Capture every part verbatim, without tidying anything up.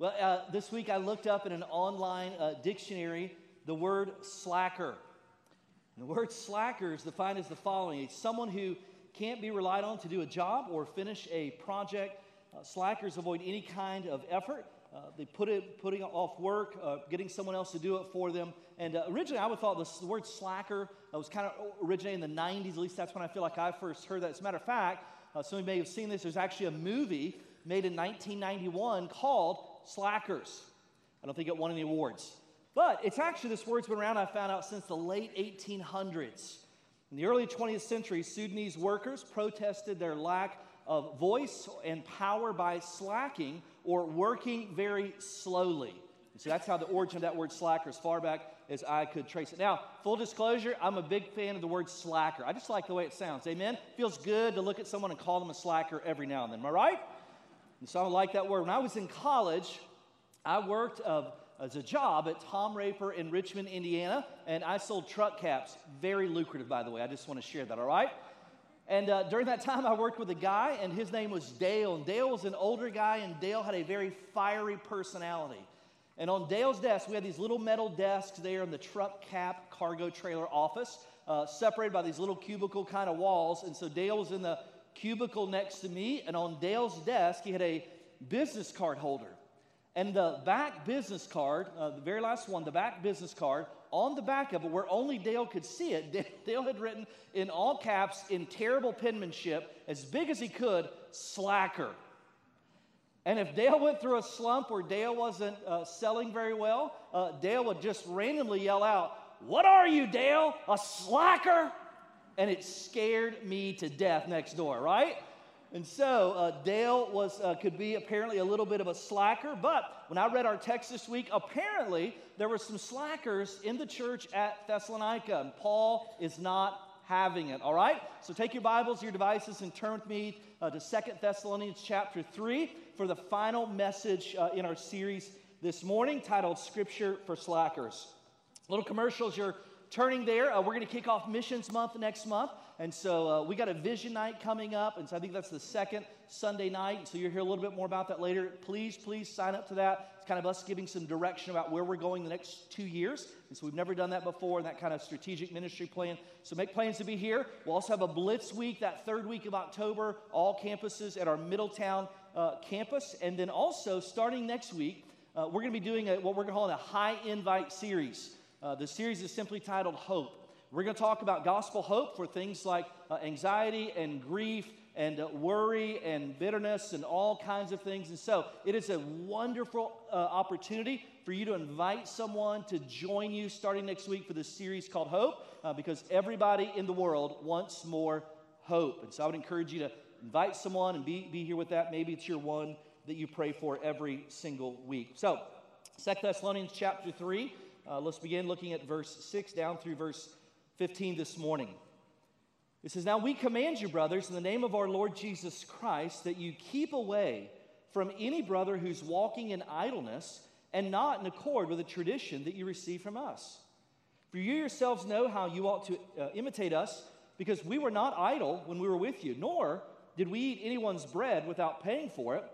Well, uh, this week I looked up in an online uh, dictionary the word slacker. And the word slacker is defined as the following. It's someone who can't be relied on to do a job or finish a project. Uh, slackers avoid any kind of effort. Uh, they put it, putting off work, uh, getting someone else to do it for them. And uh, originally, I would have thought this, the word slacker uh, was kind of originating in the nineties. At least that's when I feel like I first heard that. As a matter of fact, uh, some of you may have seen this. There's actually a movie made in nineteen ninety-one called Slackers. I don't think it won any awards. But it's actually, this word's been around, I found out, since the late eighteen hundreds. In the early twentieth century, Sudanese workers protested their lack of voice and power by slacking or working very slowly. And so that's how the origin of that word slacker, as far back as I could trace it. Now, full disclosure, I'm a big fan of the word slacker. I just like the way it sounds. Amen? Feels good to look at someone and call them a slacker every now and then. Am I right? And so I like that word. When I was in college, I worked of, as a job at Tom Raper in Richmond, Indiana, and I sold truck caps. Very lucrative, by the way. I just want to share that, all right? And uh, during that time, I worked with a guy, and his name was Dale. And Dale was an older guy, and Dale had a very fiery personality. And on Dale's desk, we had these little metal desks there in the truck cap cargo trailer office, uh, separated by these little cubicle kind of walls. And so Dale was in the cubicle next to me, and on Dale's desk, he had a business card holder. And the back business card, uh, the very last one, the back business card, on the back of it, where only Dale could see it, Dale had written in all caps, in terrible penmanship, as big as he could, slacker. And if Dale went through a slump where Dale wasn't uh, selling very well, uh, Dale would just randomly yell out, "What are you, Dale? A slacker?" And it scared me to death next door, right? And so uh, Dale was uh, could be apparently a little bit of a slacker, but when I read our text this week, apparently there were some slackers in the church at Thessalonica, and Paul is not having it, all right? So take your Bibles, your devices, and turn with me uh, to Second Thessalonians chapter three for the final message uh, in our series this morning, titled Scripture for Slackers. Little commercials, you're turning there. Uh, we're going to kick off Missions Month next month. And so uh, we got a vision night coming up, and so I think that's the second Sunday night, so you'll hear a little bit more about that later. Please, please sign up to that. It's kind of us giving some direction about where we're going the next two years, and so we've never done that before, and that kind of strategic ministry plan. So make plans to be here. We'll also have a Blitz Week that third week of October, all campuses at our Middletown uh, campus. And then also, starting next week, uh, we're going to be doing a, what we're calling a high invite series. Uh, the series is simply titled Hope. We're going to talk about gospel hope for things like uh, anxiety and grief and uh, worry and bitterness and all kinds of things. And so it is a wonderful uh, opportunity for you to invite someone to join you starting next week for this series called Hope, uh, because everybody in the world wants more hope. And so I would encourage you to invite someone and be, be here with that. Maybe it's your one that you pray for every single week. So Second Thessalonians chapter three, uh, let's begin looking at verse six down through verse fifteen this morning. It says, "Now we command you, brothers, in the name of our Lord Jesus Christ, that you keep away from any brother who's walking in idleness and not in accord with the tradition that you receive from us. For you yourselves know how you ought to uh, imitate us, because we were not idle when we were with you, nor did we eat anyone's bread without paying for it,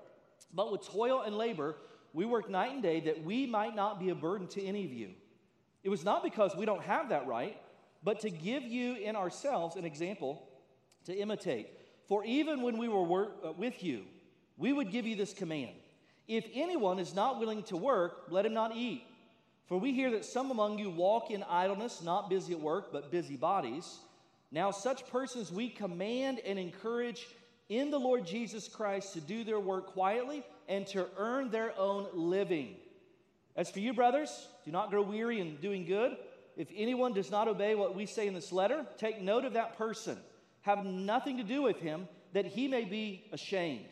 but with toil and labor we worked night and day that we might not be a burden to any of you. It was not because we don't have that right, but to give you in ourselves an example to imitate. For even when we were wor- uh, with you, we would give you this command. If anyone is not willing to work, let him not eat. For we hear that some among you walk in idleness, not busy at work, but busy bodies. Now such persons we command and encourage in the Lord Jesus Christ to do their work quietly and to earn their own living. As for you, brothers, do not grow weary in doing good. If anyone does not obey what we say in this letter, take note of that person. Have nothing to do with him, that he may be ashamed.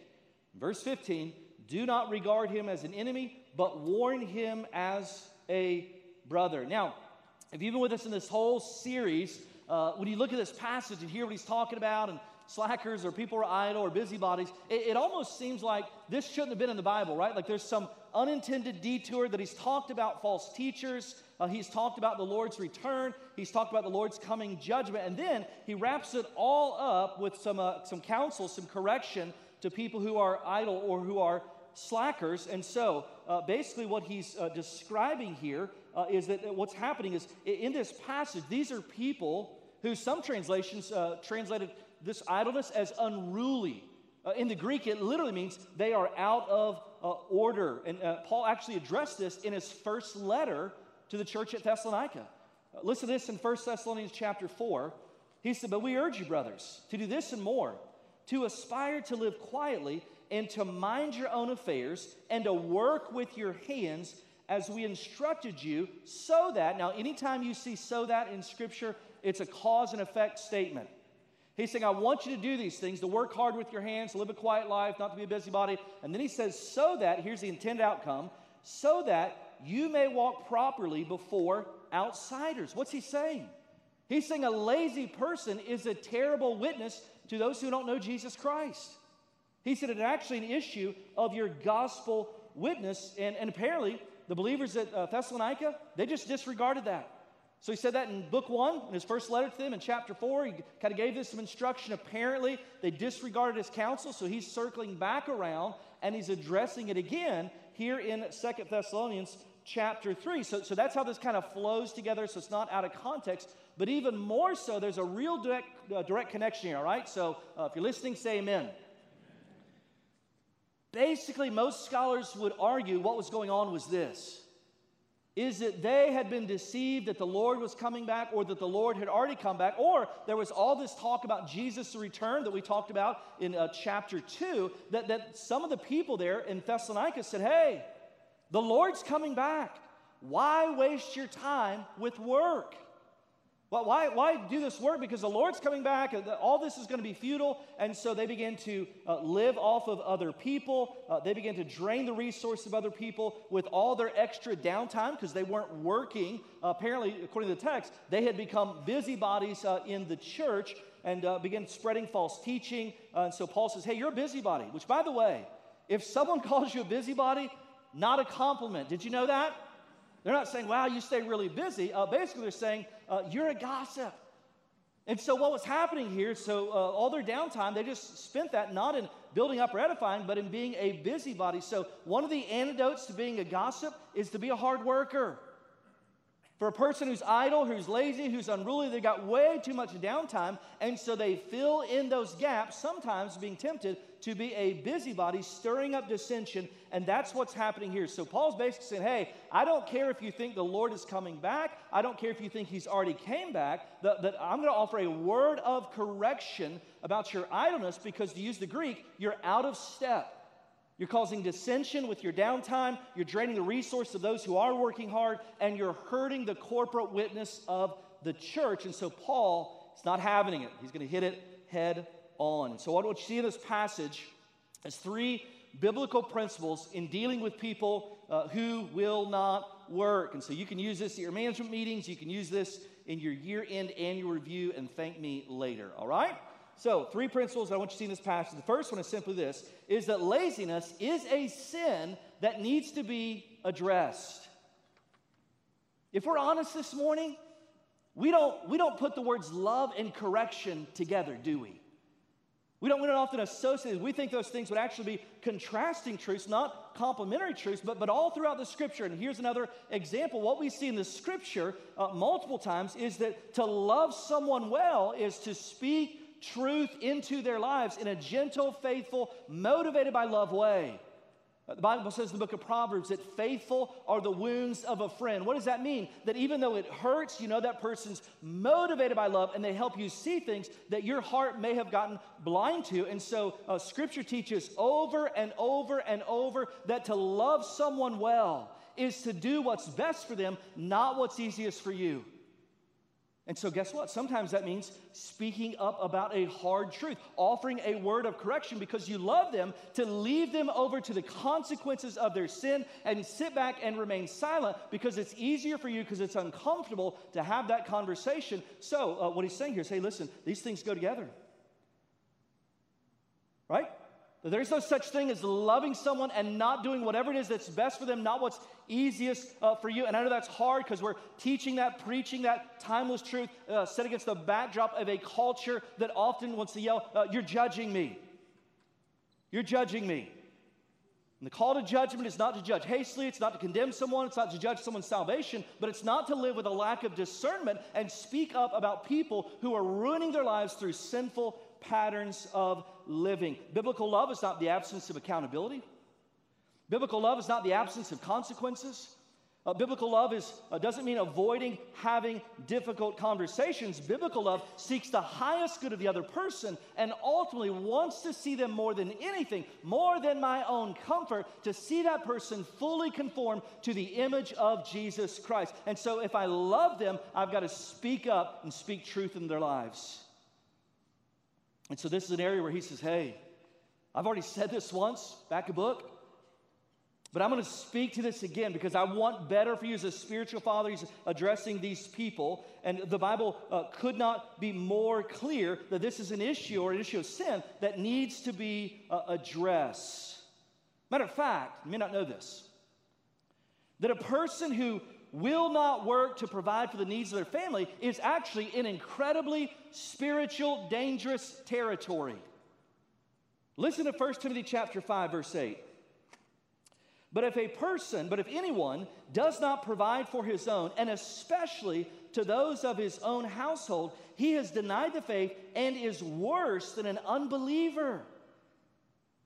Verse fifteen, do not regard him as an enemy, but warn him as a brother." Now, if you've been with us in this whole series, uh, when you look at this passage and hear what he's talking about, and slackers or people who are idle or busybodies, it, it almost seems like this shouldn't have been in the Bible, right? Like there's some unintended detour that he's talked about false teachers. Uh, he's talked about the Lord's return. He's talked about the Lord's coming judgment. And then he wraps it all up with some, uh, some counsel, some correction to people who are idle or who are slackers. And so uh, basically what he's uh, describing here uh, is that what's happening is in this passage, these are people who some translations uh, translated this idleness as unruly. Uh, in the Greek, it literally means they are out of uh, order. And uh, Paul actually addressed this in his first letter to the church at Thessalonica. Uh, listen to this in First Thessalonians chapter four. He said, "But we urge you, brothers, to do this and more, to aspire to live quietly and to mind your own affairs and to work with your hands as we instructed you, so that," now anytime you see "so that" in Scripture, it's a cause and effect statement. He's saying, I want you to do these things, to work hard with your hands, live a quiet life, not to be a busybody. And then he says, so that, here's the intended outcome, so that you may walk properly before outsiders. What's he saying? He's saying a lazy person is a terrible witness to those who don't know Jesus Christ. He said it's actually an issue of your gospel witness. And, and apparently, the believers at uh, Thessalonica, they just disregarded that. So he said that in book one, in his first letter to them, in chapter four, he kind of gave this some instruction. Apparently, they disregarded his counsel, so he's circling back around, and he's addressing it again here in Second Thessalonians chapter three. So, so that's how this kind of flows together, so it's not out of context. But even more so, there's a real direct, uh, direct connection here, all right? So uh, if you're listening, say amen. Amen. Basically, most scholars would argue what was going on was this. Is that they had been deceived that the Lord was coming back, or that the Lord had already come back, or there was all this talk about Jesus' return that we talked about in uh, chapter two, that, that some of the people there in Thessalonica said, hey, the Lord's coming back. Why waste your time with work? Well, why, why do this work? Because the Lord's coming back. All this is going to be futile. And so they begin to uh, live off of other people. Uh, they begin to drain the resources of other people with all their extra downtime because they weren't working. Uh, apparently, according to the text, they had become busybodies uh, in the church and uh, began spreading false teaching. Uh, and so Paul says, hey, you're a busybody. Which, by the way, if someone calls you a busybody, not a compliment. Did you know that? They're not saying, wow, you stay really busy. Uh, basically, they're saying, uh, you're a gossip. And so what was happening here, so uh, all their downtime, they just spent that not in building up or edifying, but in being a busybody. So one of the antidotes to being a gossip is to be a hard worker. For a person who's idle, who's lazy, who's unruly, they got way too much downtime, and so they fill in those gaps, sometimes being tempted to be a busybody, stirring up dissension, and that's what's happening here. So Paul's basically saying, hey, I don't care if you think the Lord is coming back. I don't care if you think he's already came back. That, that I'm going to offer a word of correction about your idleness because, to use the Greek, you're out of step. You're causing dissension with your downtime, you're draining the resource of those who are working hard, and you're hurting the corporate witness of the church. And so Paul is not having it. He's going to hit it head on. And so what you see in this passage is three biblical principles in dealing with people uh, who will not work. And so you can use this at your management meetings, you can use this in your year-end annual review, and thank me later, all right? So, three principles I want you to see in this passage. The first one is simply this, is that laziness is a sin that needs to be addressed. If we're honest this morning, we don't, we don't put the words love and correction together, do we? We don't, we don't often associate it. We think those things would actually be contrasting truths, not complementary truths, but, but all throughout the Scripture. And here's another example. What we see in the Scripture uh, multiple times is that to love someone well is to speak truth into their lives in a gentle, faithful, motivated by love way. The Bible says in the book of Proverbs that faithful are the wounds of a friend. What does that mean? That even though it hurts, you know that person's motivated by love, and they help you see things that your heart may have gotten blind to. And so uh, Scripture teaches over and over and over that to love someone well is to do what's best for them, not what's easiest for you. And so guess what? Sometimes that means speaking up about a hard truth, offering a word of correction because you love them, to leave them over to the consequences of their sin and sit back and remain silent because it's easier for you because it's uncomfortable to have that conversation. So uh, what he's saying here is, hey, listen, these things go together, right? There's no such thing as loving someone and not doing whatever it is that's best for them, not what's easiest uh, for you. And I know that's hard because we're teaching that, preaching that timeless truth uh, set against the backdrop of a culture that often wants to yell, uh, you're judging me. You're judging me. And the call to judgment is not to judge hastily, it's not to condemn someone, it's not to judge someone's salvation, but it's not to live with a lack of discernment and speak up about people who are ruining their lives through sinful patterns of living. Biblical love is not the absence of accountability. Biblical love is not the absence of consequences. Uh, biblical love is, uh, doesn't mean avoiding having difficult conversations. Biblical love seeks the highest good of the other person and ultimately wants to see them more than anything, more than my own comfort, to see that person fully conform to the image of Jesus Christ. And so if I love them, I've got to speak up and speak truth in their lives. And so this is an area where he says, hey, I've already said this once, back a book. But I'm going to speak to this again because I want better for you as a spiritual father. He's addressing these people. And the Bible uh, could not be more clear that this is an issue or an issue of sin that needs to be uh, addressed. Matter of fact, you may not know this, that a person who will not work to provide for the needs of their family is actually in incredibly spiritual, dangerous territory. Listen to First Timothy chapter five, verse eight. But if a person, but if anyone does not provide for his own, and especially to those of his own household, he has denied the faith and is worse than an unbeliever.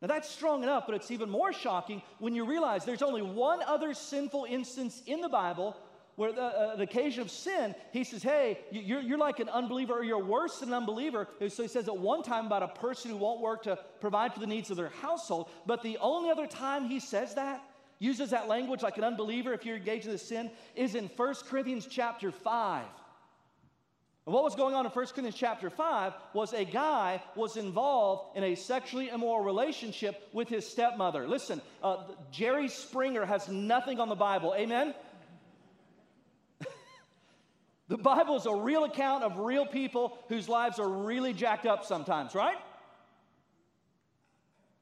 Now that's strong enough, but it's even more shocking when you realize there's only one other sinful instance in the Bible where the, uh, the occasion of sin, he says, hey, you're, you're like an unbeliever, or you're worse than an unbeliever. So he says at one time about a person who won't work to provide for the needs of their household, but the only other time he says that, uses that language like an unbeliever if you're engaged in this sin, is in First Corinthians chapter five. And what was going on in First Corinthians chapter five was a guy was involved in a sexually immoral relationship with his stepmother. Listen, uh, Jerry Springer has nothing on the Bible, amen? The Bible is a real account of real people whose lives are really jacked up sometimes, right?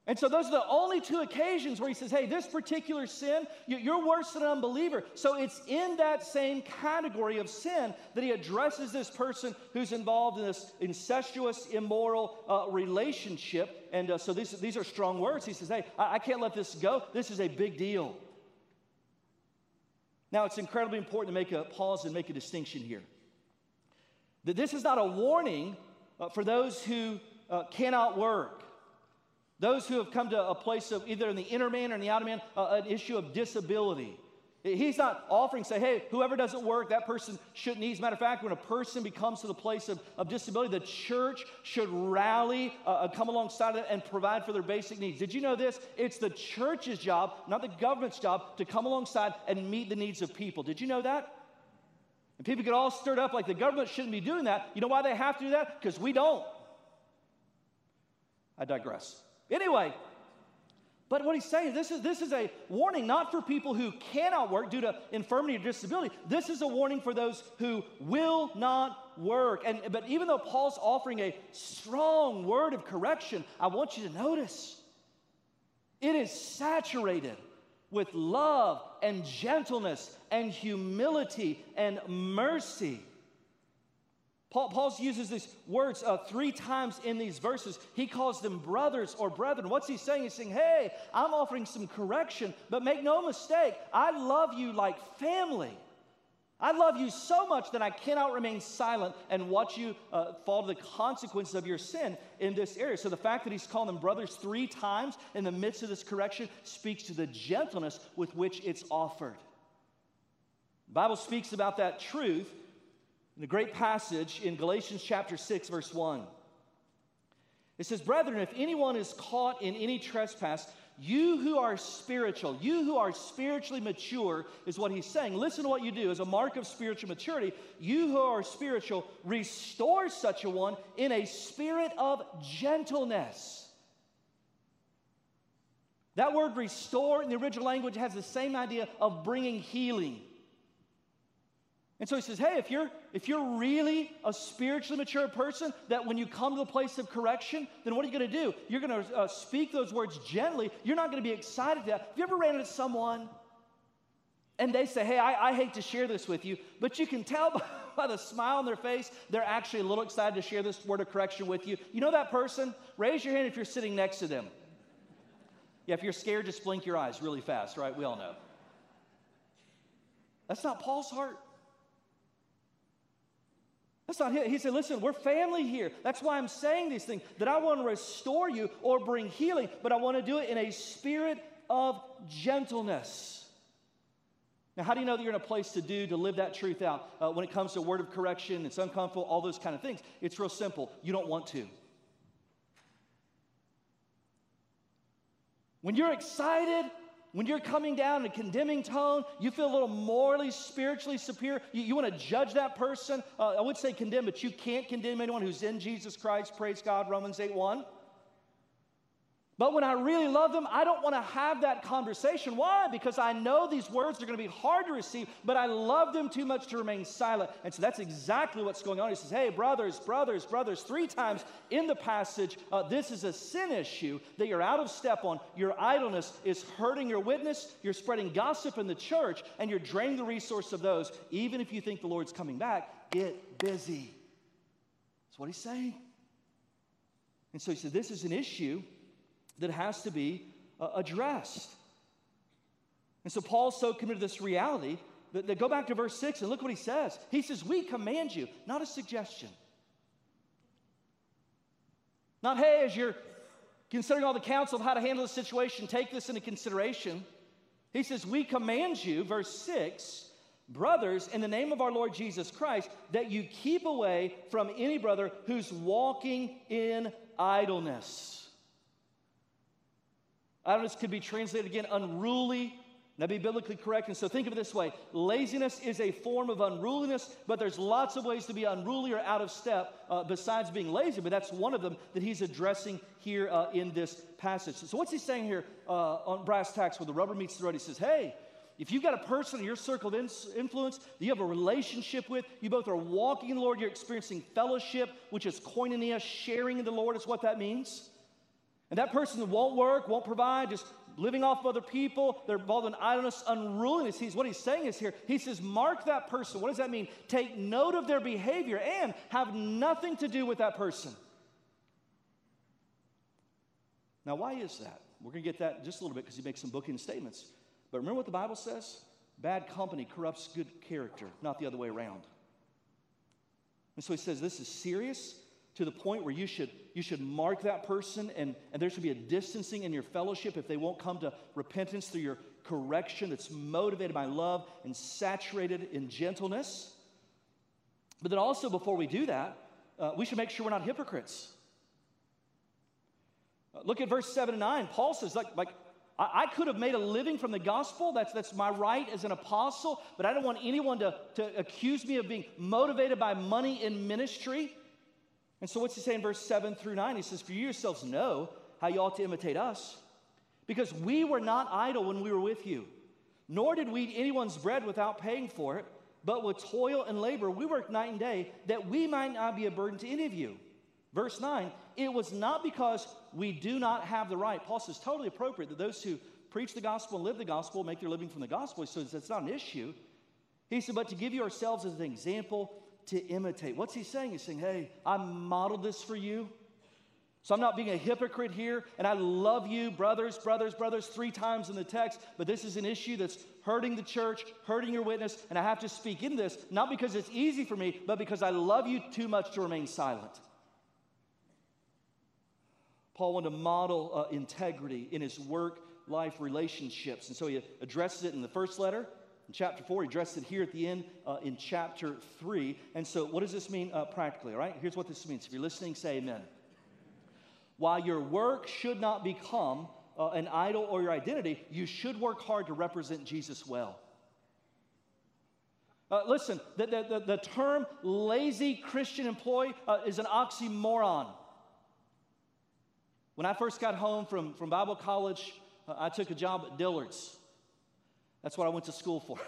And so those are the only two occasions where he says, hey, this particular sin, you're worse than an unbeliever. So it's in that same category of sin that he addresses this person who's involved in this incestuous, immoral uh, relationship. And uh, so these, these are strong words. He says, hey, I, I can't let this go. This is a big deal. Now, it's incredibly important to make a pause and make a distinction here. That this is not a warning uh, for those who uh, cannot work. Those who have come to a place of either in the inner man or in the outer man, uh, an issue of disability. He's not offering, say, hey, whoever doesn't work, that person shouldn't eat. As a matter of fact, when a person becomes to the place of, of disability, the church should rally, uh, come alongside of it, and provide for their basic needs. Did you know this? It's the church's job, not the government's job, to come alongside and meet the needs of people. Did you know that? And people get all stirred up like the government shouldn't be doing that. You know why they have to do that? Because we don't. I digress. Anyway, but what he's saying, this is, this is a warning not for people who cannot work due to infirmity or disability. This is a warning for those who will not work. And, but even though Paul's offering a strong word of correction, I want you to notice it is saturated with love and gentleness and humility and mercy. Paul, Paul uses these words uh, three times in these verses. He calls them brothers or brethren. What's he saying? He's saying, hey, I'm offering some correction, but make no mistake, I love you like family. I love you so much that I cannot remain silent and watch you uh, fall to the consequences of your sin in this area. So the fact that he's calling them brothers three times in the midst of this correction speaks to the gentleness with which it's offered. The Bible speaks about that truth in a great passage in Galatians chapter six, verse one. It says, brethren, if anyone is caught in any trespass, you who are spiritual, you who are spiritually mature, is what he's saying. Listen to what you do as a mark of spiritual maturity. You who are spiritual, restore such a one in a spirit of gentleness. That word restore in the original language has the same idea of bringing healing. And so he says, hey, if you're, if you're really a spiritually mature person, that when you come to the place of correction, then what are you going to do? You're going to uh, speak those words gently. You're not going to be excited to that. Have you ever ran into someone and they say, hey, I, I hate to share this with you, but you can tell by, by the smile on their face, they're actually a little excited to share this word of correction with you. You know that person? Raise your hand if you're sitting next to them. Yeah, if you're scared, just blink your eyes really fast, right? We all know. That's not Paul's heart. That's not him. He said, listen, we're family here. That's why I'm saying these things, that I want to restore you or bring healing, but I want to do it in a spirit of gentleness. Now, how do you know that you're in a place to do, to live that truth out? Uh, when it comes to a word of correction, it's uncomfortable, all those kind of things. It's real simple. You don't want to. When you're excited, when you're coming down in a condemning tone, you feel a little morally, spiritually superior, you, you want to judge that person. Uh, I would say condemn, but you can't condemn anyone who's in Jesus Christ. Praise God, Romans eight one. But when I really love them, I don't want to have that conversation. Why? Because I know these words are going to be hard to receive, but I love them too much to remain silent. And so that's exactly what's going on. He says, hey, brothers, brothers, brothers, three times in the passage, uh, this is a sin issue that you're out of step on. Your idleness is hurting your witness. You're spreading gossip in the church, and you're draining the resource of those. Even if you think the Lord's coming back, get busy. That's what he's saying. And so he said, this is an issue that has to be uh, addressed. And so Paul's so committed to this reality that, that go back to verse six and look what he says. He says, we command you, not a suggestion. Not, hey, as you're considering all the counsel of how to handle the situation, take this into consideration. He says, we command you, verse six, brothers, in the name of our Lord Jesus Christ, that you keep away from any brother who's walking in idleness. Idleness could be translated again, unruly. That'd be biblically correct. And so think of it this way. Laziness is a form of unruliness, but there's lots of ways to be unruly or out of step uh, besides being lazy. But that's one of them that he's addressing here uh, in this passage. So what's he saying here uh, on brass tacks where the rubber meets the road? He says, hey, if you've got a person in your circle of in- influence that you have a relationship with, you both are walking in the Lord, you're experiencing fellowship, which is koinonia, sharing in the Lord is what that means. And that person won't work, won't provide, just living off of other people. They're involved in idleness, unruliness. He's, what he's saying is here, he says, mark that person. What does that mean? Take note of their behavior and have nothing to do with that person. Now, why is that? We're going to get that in just a little bit because he makes some bookend statements. But remember what the Bible says? Bad company corrupts good character, not the other way around. And so he says this is serious, to the point where you should you should mark that person, and, and there should be a distancing in your fellowship if they won't come to repentance through your correction that's motivated by love and saturated in gentleness. But then also before we do that, uh, we should make sure we're not hypocrites. Uh, look at verse seven and nine. Paul says, like, like I, I could have made a living from the gospel. That's, that's my right as an apostle, but I don't want anyone to, to accuse me of being motivated by money in ministry. And so what's he saying in verse seven through nine? He says, for you yourselves know how you ought to imitate us, because we were not idle when we were with you, nor did we eat anyone's bread without paying for it, but with toil and labor we worked night and day, that we might not be a burden to any of you. Verse nine, it was not because we do not have the right. Paul says, totally appropriate that those who preach the gospel and live the gospel make their living from the gospel. He says, that's not an issue. He said, but to give you ourselves as an example to imitate. What's he saying? He's saying, hey, I modeled this for you, so I'm not being a hypocrite here, and I love you, brothers, brothers, brothers, three times in the text, but this is an issue that's hurting the church, hurting your witness, and I have to speak in this, not because it's easy for me, but because I love you too much to remain silent. Paul wanted to model uh, integrity in his work, life, relationships, and so he addresses it in the first letter, in chapter four, he addressed it here at the end uh, in chapter three. And so what does this mean uh, practically, all right? Here's what this means. If you're listening, say amen. While your work should not become uh, an idol or your identity, you should work hard to represent Jesus well. Uh, listen, the, the, the term lazy Christian employee uh, is an oxymoron. When I first got home from, from Bible college, uh, I took a job at Dillard's. That's what I went to school for.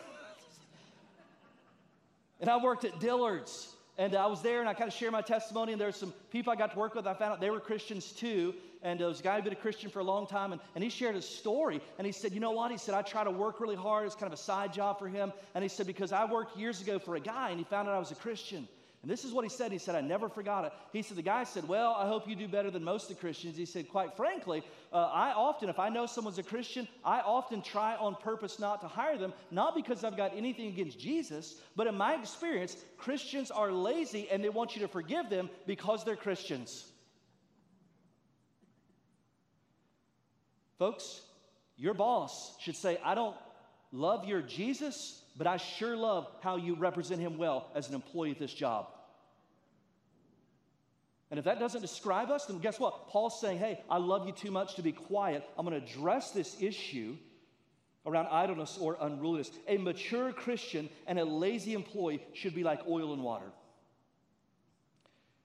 And I worked at Dillard's, and I was there, and I kind of shared my testimony, and there were some people I got to work with. I found out they were Christians too, and there was a guy who'd been a Christian for a long time, and, and he shared his story, and he said, you know what? He said, I try to work really hard. It's kind of a side job for him, and he said, because I worked years ago for a guy, and he found out I was a Christian, And this is what he said. He said, I never forgot it. He said, the guy said, well, I hope you do better than most of the Christians. He said, quite frankly, uh, I often, if I know someone's a Christian, I often try on purpose not to hire them, not because I've got anything against Jesus, but in my experience, Christians are lazy and they want you to forgive them because they're Christians. Folks, your boss should say, I don't love your Jesus, but I sure love how you represent him well as an employee at this job. And if that doesn't describe us, then guess what? Paul's saying, hey, I love you too much to be quiet. I'm going to address this issue around idleness or unruliness. A mature Christian and a lazy employee should be like oil and water.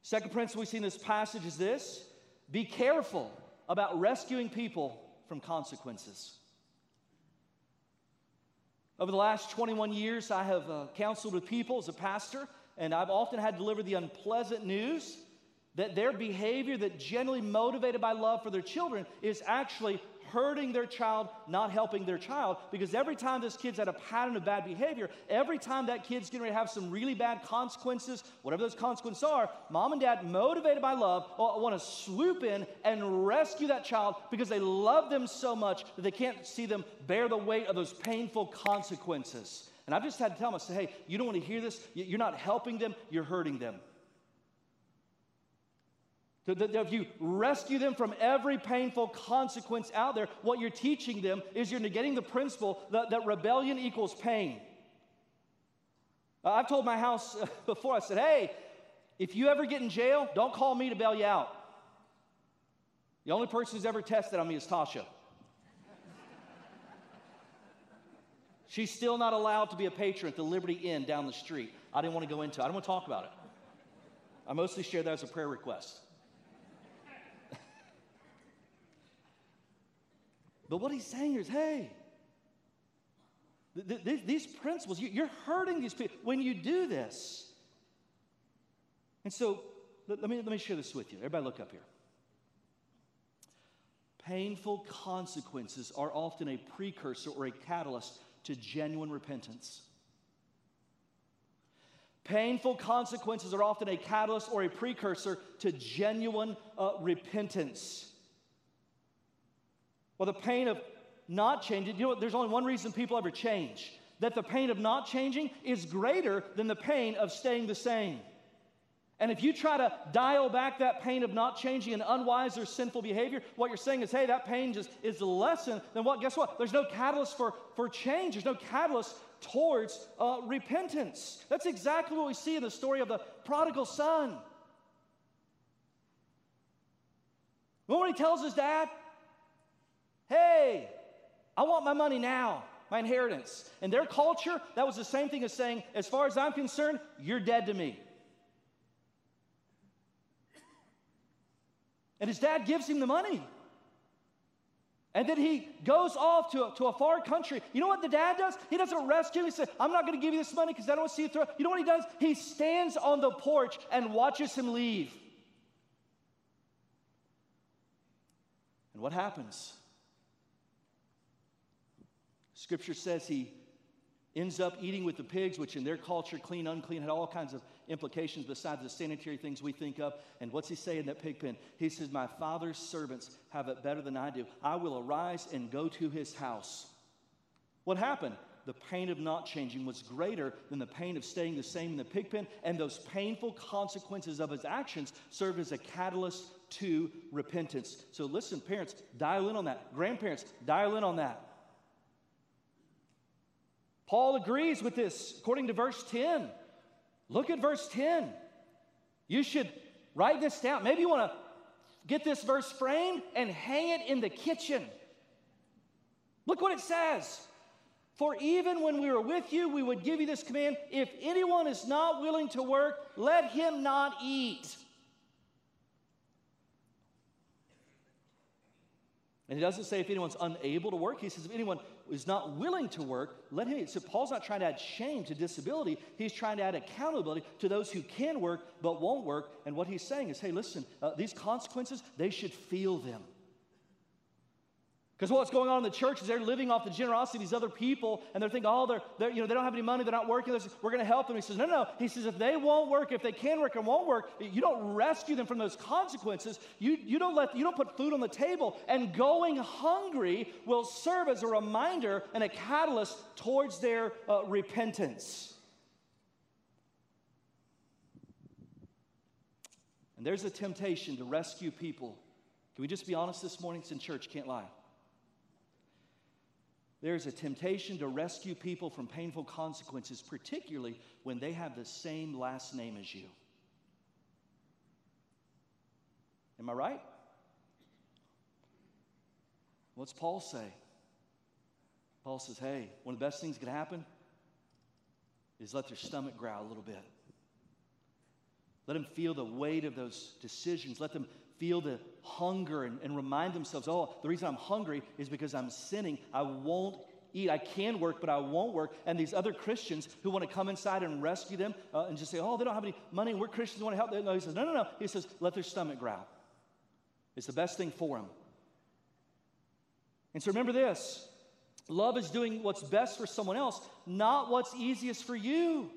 Second principle we see in this passage is this: be careful about rescuing people from consequences. Over the last twenty-one years, I have uh, counseled with people as a pastor, and I've often had to deliver the unpleasant news that their behavior that generally motivated by love for their children is actually hurting their child, not helping their child, because every time this kid's had a pattern of bad behavior, every time that kid's getting ready to have some really bad consequences, whatever those consequences are, mom and dad, motivated by love, want to swoop in and rescue that child because they love them so much that they can't see them bear the weight of those painful consequences. And I've just had to tell them, I say, hey, you don't want to hear this. You're not helping them. You're hurting them. If you rescue them from every painful consequence out there, what you're teaching them is you're negating the principle that, that rebellion equals pain. I've told my house before, I said, hey, if you ever get in jail, don't call me to bail you out. The only person who's ever tested on me is Tasha. She's still not allowed to be a patron at the Liberty Inn down the street. I didn't want to go into it. I don't want to talk about it. I mostly share that as a prayer request. But what he's saying here is, hey, th- th- these principles, you- you're hurting these people when you do this. And so let-, let me let me share this with you. Everybody look up here. Painful consequences are often a precursor or a catalyst to genuine repentance. Painful consequences are often a catalyst or a precursor to genuine uh, repentance. Well, the pain of not changing, you know what, there's only one reason people ever change. That the pain of not changing is greater than the pain of staying the same. And if you try to dial back that pain of not changing and unwise or sinful behavior, what you're saying is, hey, that pain just is lessened. Then what? Guess what? There's no catalyst for, for change. There's no catalyst towards uh, repentance. That's exactly what we see in the story of the prodigal son. Remember what he tells his dad? Hey, I want my money now, my inheritance. In their culture, that was the same thing as saying, as far as I'm concerned, you're dead to me. And his dad gives him the money. And then he goes off to a, to a far country. You know what the dad does? He doesn't rescue him. He says, I'm not going to give you this money because I don't see it through. You know what he does? He stands on the porch and watches him leave. And what happens? Scripture says he ends up eating with the pigs, which in their culture, clean, unclean, had all kinds of implications besides the sanitary things we think of. And what's he say in that pig pen? He says, my father's servants have it better than I do. I will arise and go to his house. What happened? The pain of not changing was greater than the pain of staying the same in the pig pen. And those painful consequences of his actions served as a catalyst to repentance. So listen, parents, dial in on that. Grandparents, dial in on that. Paul agrees with this according to verse ten. Look at verse ten. You should write this down. Maybe you want to get this verse framed and hang it in the kitchen. Look what it says. For even when we were with you, we would give you this command. If anyone is not willing to work, let him not eat. And he doesn't say if anyone's unable to work. He says if anyone is not willing to work, let him eat. So Paul's not trying to add shame to disability. He's trying to add accountability to those who can work but won't work. And what he's saying is, hey, listen, uh, these consequences, they should feel them. Because what's going on in the church is they're living off the generosity of these other people, and they're thinking, oh, they're, they're you know, they don't have any money, they're not working, we're going to help them. He says, no, no. He says, if they won't work, if they can work and won't work, you don't rescue them from those consequences. You, you don't let, you don't put food on the table. And going hungry will serve as a reminder and a catalyst towards their uh, repentance. And there's a temptation to rescue people. Can we just be honest this morning? It's in church, can't lie. There's a temptation to rescue people from painful consequences, particularly when they have the same last name as you. Am I right? What's Paul say? Paul says, hey, one of the best things that can happen is let their stomach growl a little bit. Let them feel the weight of those decisions. Let them feel the hunger and, and remind themselves, oh, the reason I'm hungry is because I'm sinning. I won't eat. I can work, but I won't work. And these other Christians who want to come inside and rescue them uh, and just say, oh, they don't have any money, and we're Christians who want to help them. No, he says, no, no, no. He says, let their stomach growl. It's the best thing for them. And so remember this. Love is doing what's best for someone else, not what's easiest for you.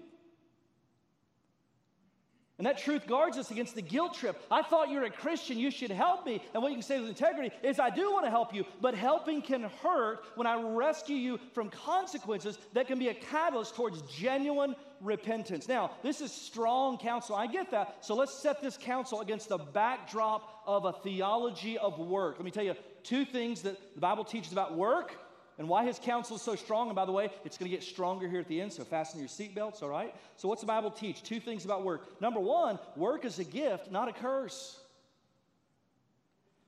And that truth guards us against the guilt trip. I thought you're a Christian, you should help me. And what you can say with integrity is, I do want to help you, but helping can hurt when I rescue you from consequences that can be a catalyst towards genuine repentance. Now, this is strong counsel. I get that. So let's set this counsel against the backdrop of a theology of work. Let me tell you two things that the Bible teaches about work and why his counsel is so strong. And by the way, it's going to get stronger here at the end, so fasten your seatbelts, all right? So what's the Bible teach? Two things about work. Number one, work is a gift, not a curse.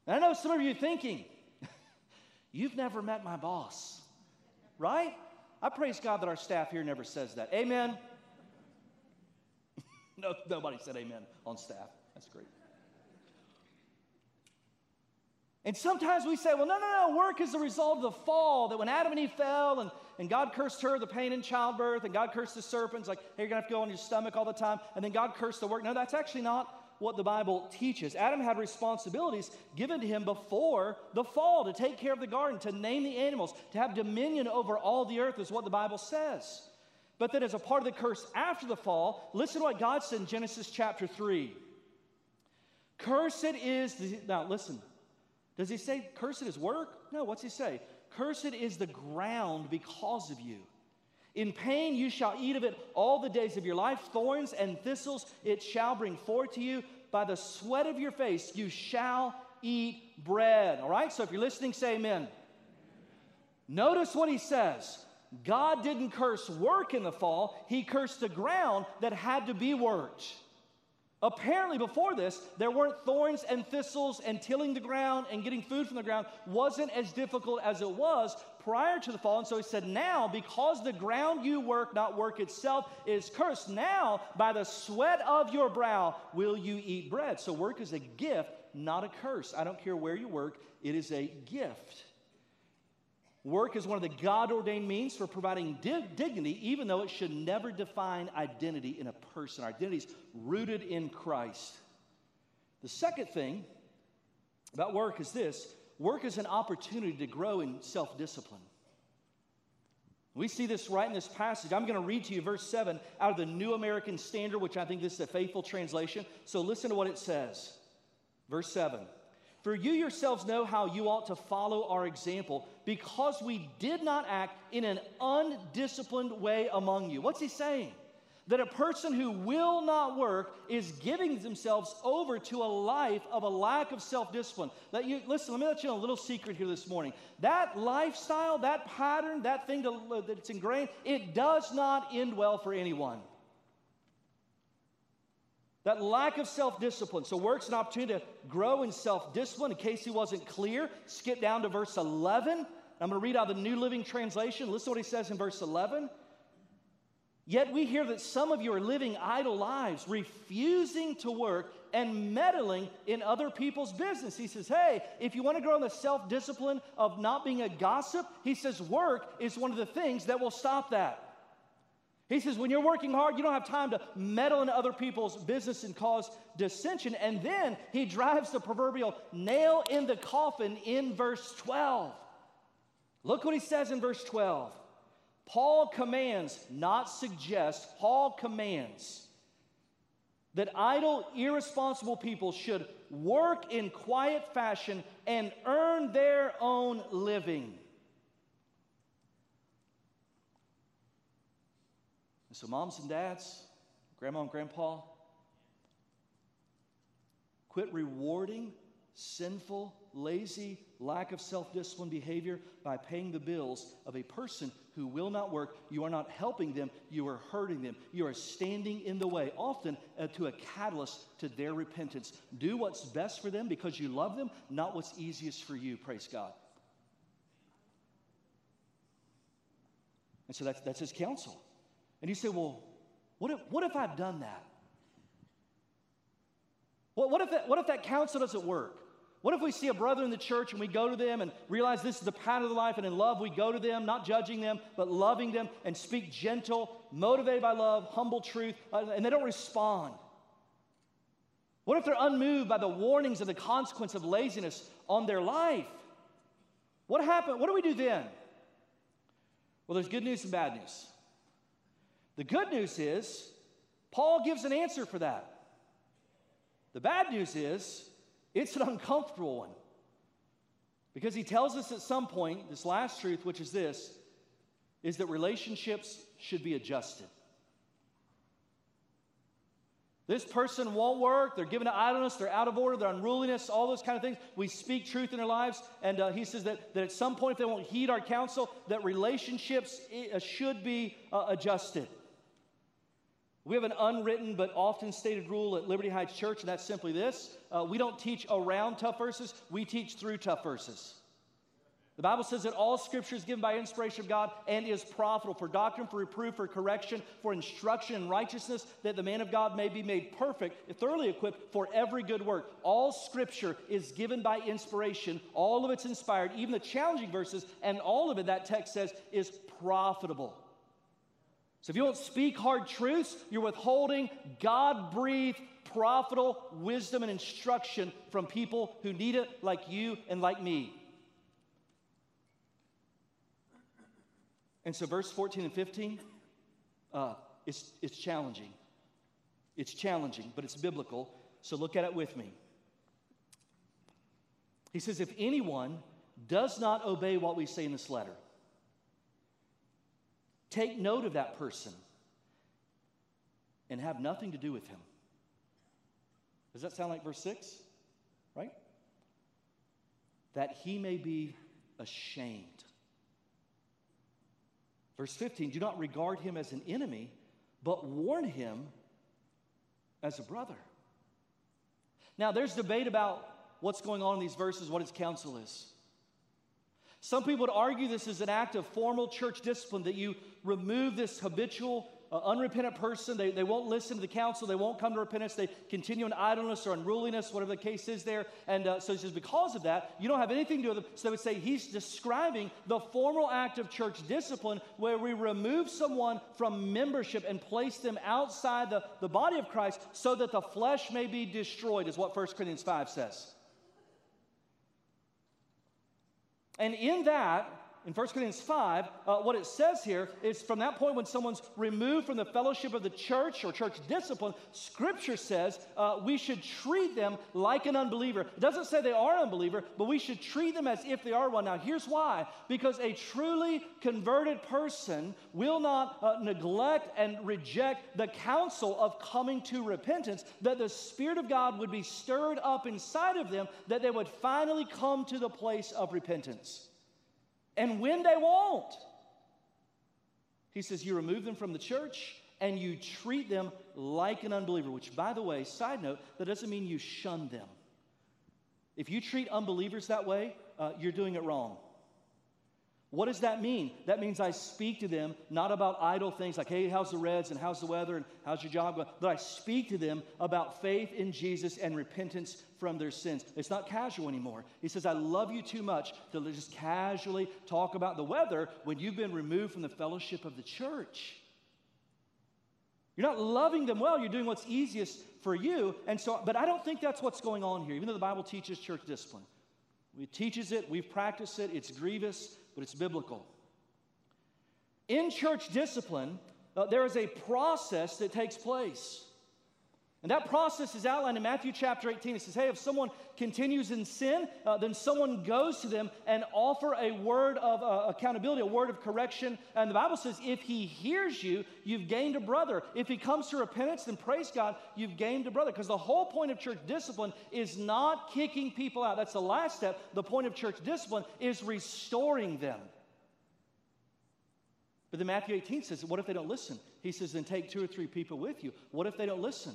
And I know some of you are thinking, you've never met my boss, right? I praise God that our staff here never says that. Amen? No, nobody said amen on staff. That's great. And sometimes we say, well, no, no, no, work is the result of the fall, that when Adam and Eve fell and, and God cursed her, the pain in childbirth, and God cursed the serpents, like, hey, you're going to have to go on your stomach all the time, and then God cursed the work. No, that's actually not what the Bible teaches. Adam had responsibilities given to him before the fall, to take care of the garden, to name the animals, to have dominion over all the earth is what the Bible says. But then as a part of the curse after the fall, listen to what God said in Genesis chapter three. Cursed is, the, now listen, does he say, cursed is work? No, what's he say? Cursed is the ground because of you. In pain you shall eat of it all the days of your life. Thorns and thistles it shall bring forth to you. By the sweat of your face you shall eat bread. All right, so if you're listening, say amen. Notice what he says. God didn't curse work in the fall. He cursed the ground that had to be worked. Apparently before this, there weren't thorns and thistles, and tilling the ground and getting food from the ground wasn't as difficult as it was prior to the fall. And so he said, now, because the ground you work, not work itself, is cursed, now by the sweat of your brow will you eat bread. So work is a gift, not a curse. I don't care where you work, it is a gift. Work is one of the God-ordained means for providing dig- dignity, even though it should never define identity in a person. Our identity is rooted in Christ. The second thing about work is this. Work is an opportunity to grow in self-discipline. We see this right in this passage. I'm going to read to you verse seven out of the New American Standard, which I think this is a faithful translation. So listen to what it says. Verse seven. For you yourselves know how you ought to follow our example, because we did not act in an undisciplined way among you. What's he saying? That a person who will not work is giving themselves over to a life of a lack of self-discipline. Let you, listen, let me let you know a little secret here this morning. That lifestyle, that pattern, that thing to, that's ingrained, it does not end well for anyone. That lack of self-discipline. So work's an opportunity to grow in self-discipline. In case he wasn't clear, skip down to verse eleven. I'm going to read out the New Living Translation. Listen to what he says in verse eleven. Yet we hear that some of you are living idle lives, refusing to work and meddling in other people's business. He says, hey, if you want to grow in the self-discipline of not being a gossip, he says work is one of the things that will stop that. He says, when you're working hard, you don't have time to meddle in other people's business and cause dissension. And then he drives the proverbial nail in the coffin in verse twelve. Look what he says in verse twelve. Paul commands, not suggests, Paul commands that idle, irresponsible people should work in quiet fashion and earn their own living. And so moms and dads, grandma and grandpa, quit rewarding sinful, lazy, lack of self-discipline behavior by paying the bills of a person who will not work. You are not helping them. You are hurting them. You are standing in the way, often uh, to a catalyst to their repentance. Do what's best for them because you love them, not what's easiest for you, praise God. And so that's, that's his counsel. And you say, well, what if, what if I've done that? Well, what if that, what if that counsel doesn't work? What if we see a brother in the church and we go to them and realize this is the pattern of the life, and in love we go to them, not judging them, but loving them, and speak gentle, motivated by love, humble truth, and they don't respond? What if they're unmoved by the warnings of the consequence of laziness on their life? What happened? What do we do then? Well, there's good news and bad news. The good news is Paul gives an answer for that. The bad news is it's an uncomfortable one, because he tells us at some point, this last truth, which is this, is that relationships should be adjusted. This person won't work. They're given to idleness. They're out of order. They're unruliness, all those kind of things. We speak truth in their lives. And uh, he says that, that at some point, if they won't heed our counsel, that relationships should be uh, adjusted. We have an unwritten but often stated rule at Liberty Heights Church, and that's simply this. Uh, we don't teach around tough verses. We teach through tough verses. The Bible says that all Scripture is given by inspiration of God and is profitable for doctrine, for reproof, for correction, for instruction in righteousness, that the man of God may be made perfect, thoroughly equipped for every good work. All Scripture is given by inspiration. All of it's inspired, even the challenging verses, and all of it, that text says, is profitable. So if you don't speak hard truths, you're withholding God-breathed, profitable wisdom and instruction from people who need it, like you and like me. And so verse fourteen and fifteen, uh, it's, it's challenging. It's challenging, but it's biblical. So look at it with me. He says, if anyone does not obey what we say in this letter, take note of that person and have nothing to do with him. Does that sound like verse six? Right? That he may be ashamed. Verse fifteen, do not regard him as an enemy, but warn him as a brother. Now, there's debate about what's going on in these verses, what his counsel is. Some people would argue this is an act of formal church discipline, that you remove this habitual, uh, unrepentant person. They, they won't listen to the counsel. They won't come to repentance. They continue in idleness or unruliness, whatever the case is there. And uh, so he says, because of that, you don't have anything to do with them. So they would say he's describing the formal act of church discipline where we remove someone from membership and place them outside the, the body of Christ so that the flesh may be destroyed, is what First Corinthians five says. And in that, in First Corinthians five, uh, what it says here is from that point when someone's removed from the fellowship of the church or church discipline, Scripture says uh, we should treat them like an unbeliever. It doesn't say they are an unbeliever, but we should treat them as if they are one. Now, here's why. Because a truly converted person will not uh, neglect and reject the counsel of coming to repentance, that the Spirit of God would be stirred up inside of them, that they would finally come to the place of repentance. And when they won't, he says, you remove them from the church and you treat them like an unbeliever, which, by the way, side note, that doesn't mean you shun them. If you treat unbelievers that way, uh, you're doing it wrong. What does that mean? That means I speak to them not about idle things like, hey, how's the Reds and how's the weather and how's your job going, but I speak to them about faith in Jesus and repentance from their sins. It's not casual anymore. He says, I love you too much to just casually talk about the weather when you've been removed from the fellowship of the church. You're not loving them well. You're doing what's easiest for you. And so, but I don't think that's what's going on here, even though the Bible teaches church discipline. He teaches it. We've practiced it. It's grievous, but it's biblical. In church discipline, uh, there is a process that takes place. And that process is outlined in Matthew chapter eighteen. It says, hey, if someone continues in sin, uh, then someone goes to them and offer a word of uh, accountability, a word of correction. And the Bible says, if he hears you, you've gained a brother. If he comes to repentance, then praise God, you've gained a brother. Because the whole point of church discipline is not kicking people out. That's the last step. The point of church discipline is restoring them. But then Matthew eighteen says, what if they don't listen? He says, then take two or three people with you. What if they don't listen?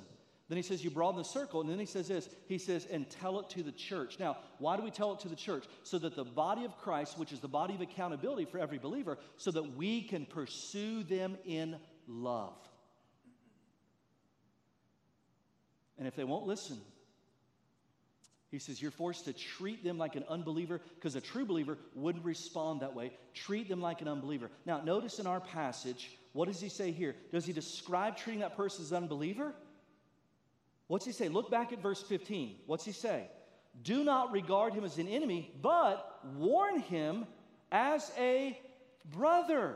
Then he says, you broaden the circle. And then he says this. He says, and tell it to the church. Now, why do we tell it to the church? So that the body of Christ, which is the body of accountability for every believer, so that we can pursue them in love. And if they won't listen, he says, you're forced to treat them like an unbeliever, because a true believer wouldn't respond that way. Treat them like an unbeliever. Now, notice in our passage, what does he say here? Does he describe treating that person as an unbeliever? What's he say? Look back at verse fifteen. What's he say? Do not regard him as an enemy, but warn him as a brother.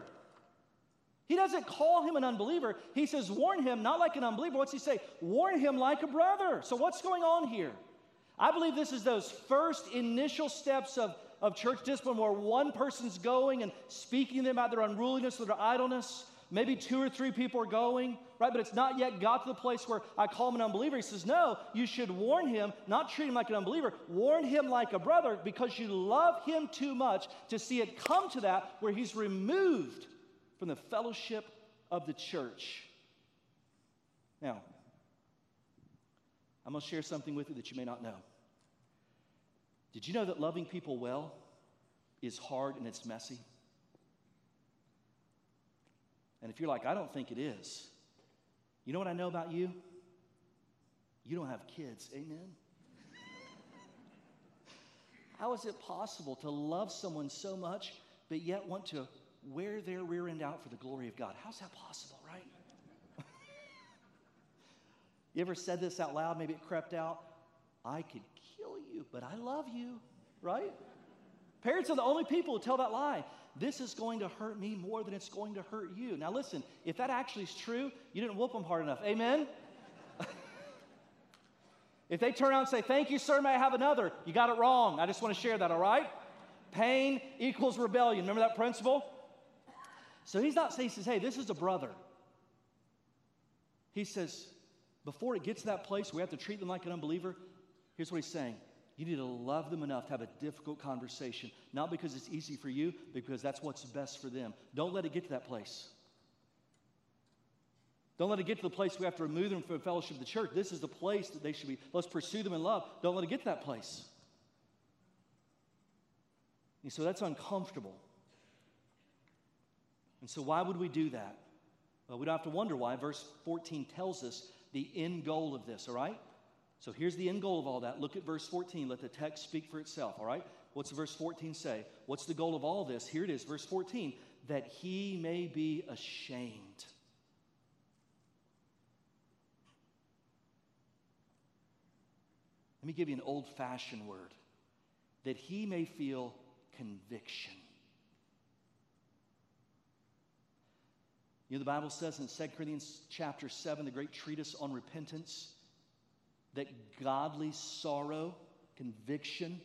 He doesn't call him an unbeliever. He says, warn him, not like an unbeliever. What's he say? Warn him like a brother. So what's going on here? I believe this is those first initial steps of, of church discipline where one person's going and speaking to them about their unruliness or their idleness. Maybe two or three people are going, right? But it's not yet got to the place where I call him an unbeliever. He says, no, you should warn him, not treat him like an unbeliever. Warn him like a brother, because you love him too much to see it come to that where he's removed from the fellowship of the church. Now, I'm going to share something with you that you may not know. Did you know that loving people well is hard and it's messy? And if you're like, I don't think it is, you know what I know about you? You don't have kids, amen? How is it possible to love someone so much, but yet want to wear their rear end out for the glory of God? How's that possible, right? You ever said this out loud? Maybe it crept out. I could kill you, but I love you, right? Parents are the only people who tell that lie. This is going to hurt me more than it's going to hurt you. Now listen, if that actually is true, you didn't whoop them hard enough. Amen? If they turn around and say, thank you, sir, may I have another? You got it wrong. I just want to share that, all right? Pain equals rebellion. Remember that principle? So he's not saying, he says, hey, this is a brother. He says, before it gets to that place where we have to treat them like an unbeliever, here's what he's saying. You need to love them enough to have a difficult conversation, not because it's easy for you, because that's what's best for them. Don't let it get to that place. Don't let it get to the place we have to remove them from the fellowship of the church. This is the place that they should be. Let's pursue them in love. Don't let it get to that place. And so that's uncomfortable. And so why would we do that? Well, we don't have to wonder why. Verse fourteen tells us the end goal of this, all right? So here's the end goal of all that. Look at verse fourteen. Let the text speak for itself, all right? What's verse fourteen say? What's the goal of all this? Here it is, verse fourteen, that he may be ashamed. Let me give you an old-fashioned word. That he may feel conviction. You know, the Bible says in Second Corinthians chapter seven, the great treatise on repentance, that godly sorrow, conviction,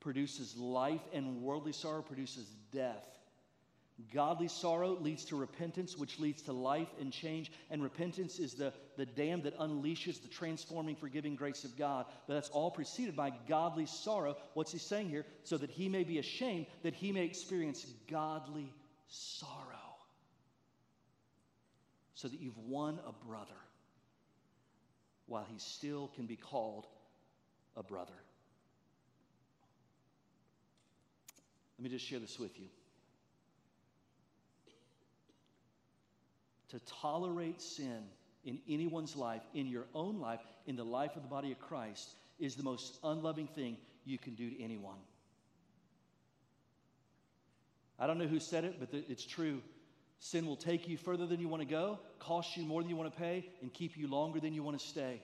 produces life, and worldly sorrow produces death. Godly sorrow leads to repentance, which leads to life and change. And repentance is the, the dam that unleashes the transforming, forgiving grace of God. But that's all preceded by godly sorrow. What's he saying here? So that he may be ashamed, that he may experience godly sorrow. So that you've won a brother, while he still can be called a brother. Let me just share this with you. To tolerate sin in anyone's life, in your own life, in the life of the body of Christ, is the most unloving thing you can do to anyone. I don't know who said it, but it's true. Sin will take you further than you want to go, cost you more than you want to pay, and keep you longer than you want to stay.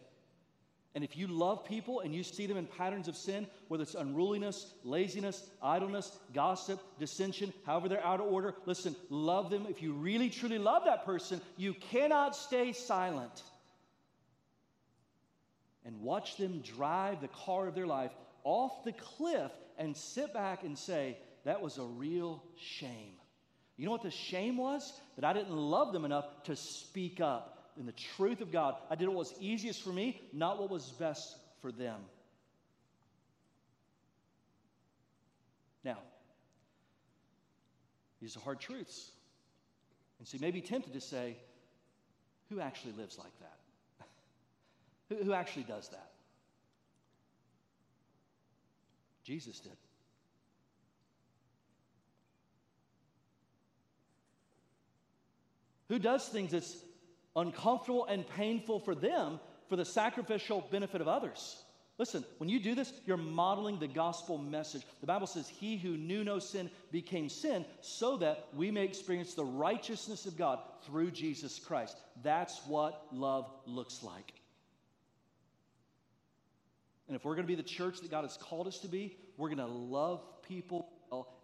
And if you love people and you see them in patterns of sin, whether it's unruliness, laziness, idleness, gossip, dissension, however they're out of order, listen, love them. If you really, truly love that person, you cannot stay silent. And watch them drive the car of their life off the cliff and sit back and say, that was a real shame. You know what the shame was? That I didn't love them enough to speak up. In the truth of God, I did what was easiest for me, not what was best for them. Now, these are hard truths. And so you may be tempted to say, who actually lives like that? who, who actually does that? Jesus did. Who does things that's uncomfortable and painful for them for the sacrificial benefit of others? Listen, when you do this, you're modeling the gospel message. The Bible says, he who knew no sin became sin so that we may experience the righteousness of God through Jesus Christ. That's what love looks like. And if we're going to be the church that God has called us to be, we're going to love people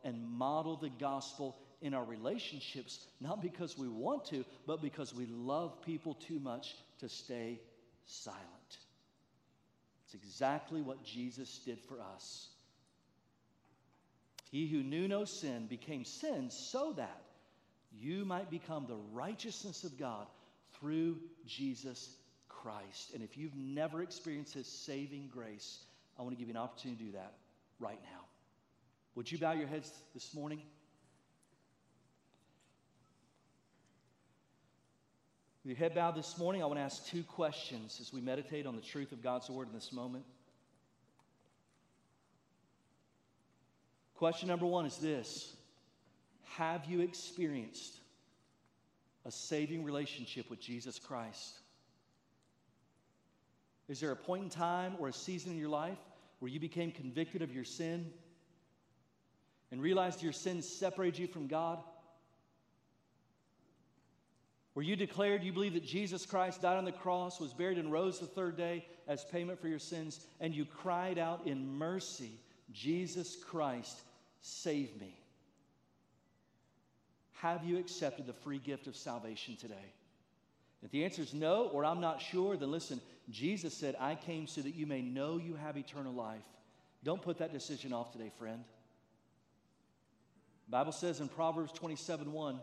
and model the gospel in our relationships, not because we want to, but because we love people too much to stay silent. It's exactly what Jesus did for us. He who knew no sin became sin so that you might become the righteousness of God through Jesus Christ. And if you've never experienced his saving grace, I want to give you an opportunity to do that right now. Would you bow your heads this morning? With your head bowed this morning, I want to ask two questions as we meditate on the truth of God's word in this moment. Question number one is this: have you experienced a saving relationship with Jesus Christ? Is there a point in time or a season in your life where you became convicted of your sin and realized your sin separated you from God? Where you declared you believe that Jesus Christ died on the cross, was buried, and rose the third day as payment for your sins, and you cried out in mercy, Jesus Christ, save me. Have you accepted the free gift of salvation today? If the answer is no, or I'm not sure, then listen, Jesus said, I came so that you may know you have eternal life. Don't put that decision off today, friend. The Bible says in Proverbs twenty-seven one,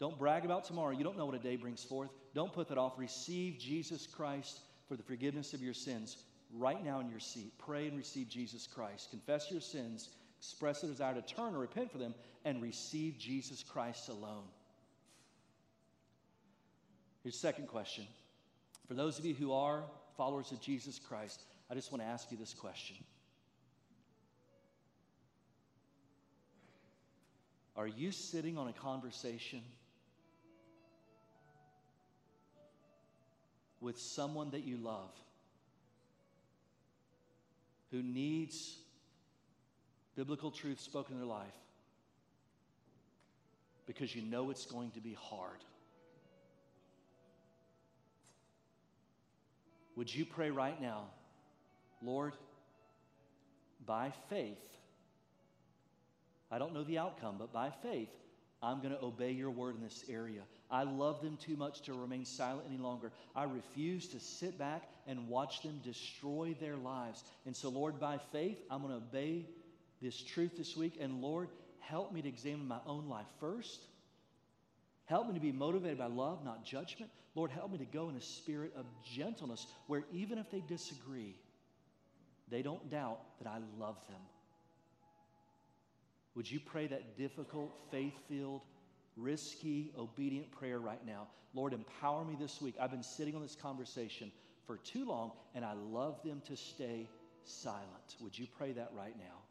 don't brag about tomorrow. You don't know what a day brings forth. Don't put that off. Receive Jesus Christ for the forgiveness of your sins right now in your seat. Pray and receive Jesus Christ. Confess your sins. Express a desire to turn or repent for them and receive Jesus Christ alone. Here's the second question. For those of you who are followers of Jesus Christ, I just want to ask you this question. Are you sitting on a conversation with someone that you love, who needs biblical truth spoken in their life, because you know it's going to be hard? Would you pray right now, Lord, by faith, I don't know the outcome, but by faith, I'm going to obey your word in this area. I love them too much to remain silent any longer. I refuse to sit back and watch them destroy their lives. And so, Lord, by faith, I'm going to obey this truth this week. And, Lord, help me to examine my own life first. Help me to be motivated by love, not judgment. Lord, help me to go in a spirit of gentleness where even if they disagree, they don't doubt that I love them. Would you pray that difficult, faith-filled, risky, obedient prayer right now? Lord, empower me this week. I've been sitting on this conversation for too long, and I love them to stay silent. Would you pray that right now?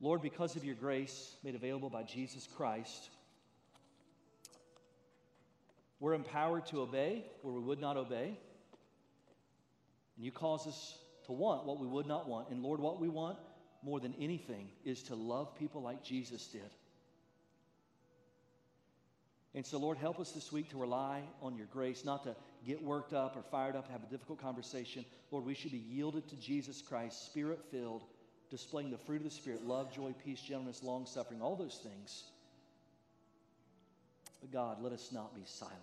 Lord, because of your grace made available by Jesus Christ, we're empowered to obey where we would not obey. And you cause us to want what we would not want. And Lord, what we want more than anything is to love people like Jesus did. And so, Lord, help us this week to rely on your grace, not to get worked up or fired up, have a difficult conversation. Lord, we should be yielded to Jesus Christ, Spirit-filled, displaying the fruit of the Spirit, love, joy, peace, gentleness, long-suffering, all those things. But God, let us not be silent.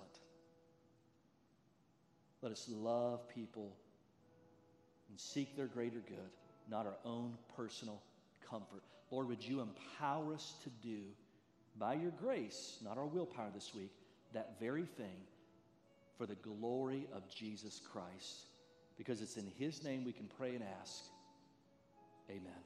Let us love people and seek their greater good, not our own personal comfort. Lord, would you empower us to do, by your grace, not our willpower this week, that very thing for the glory of Jesus Christ. Because it's in his name we can pray and ask. Amen.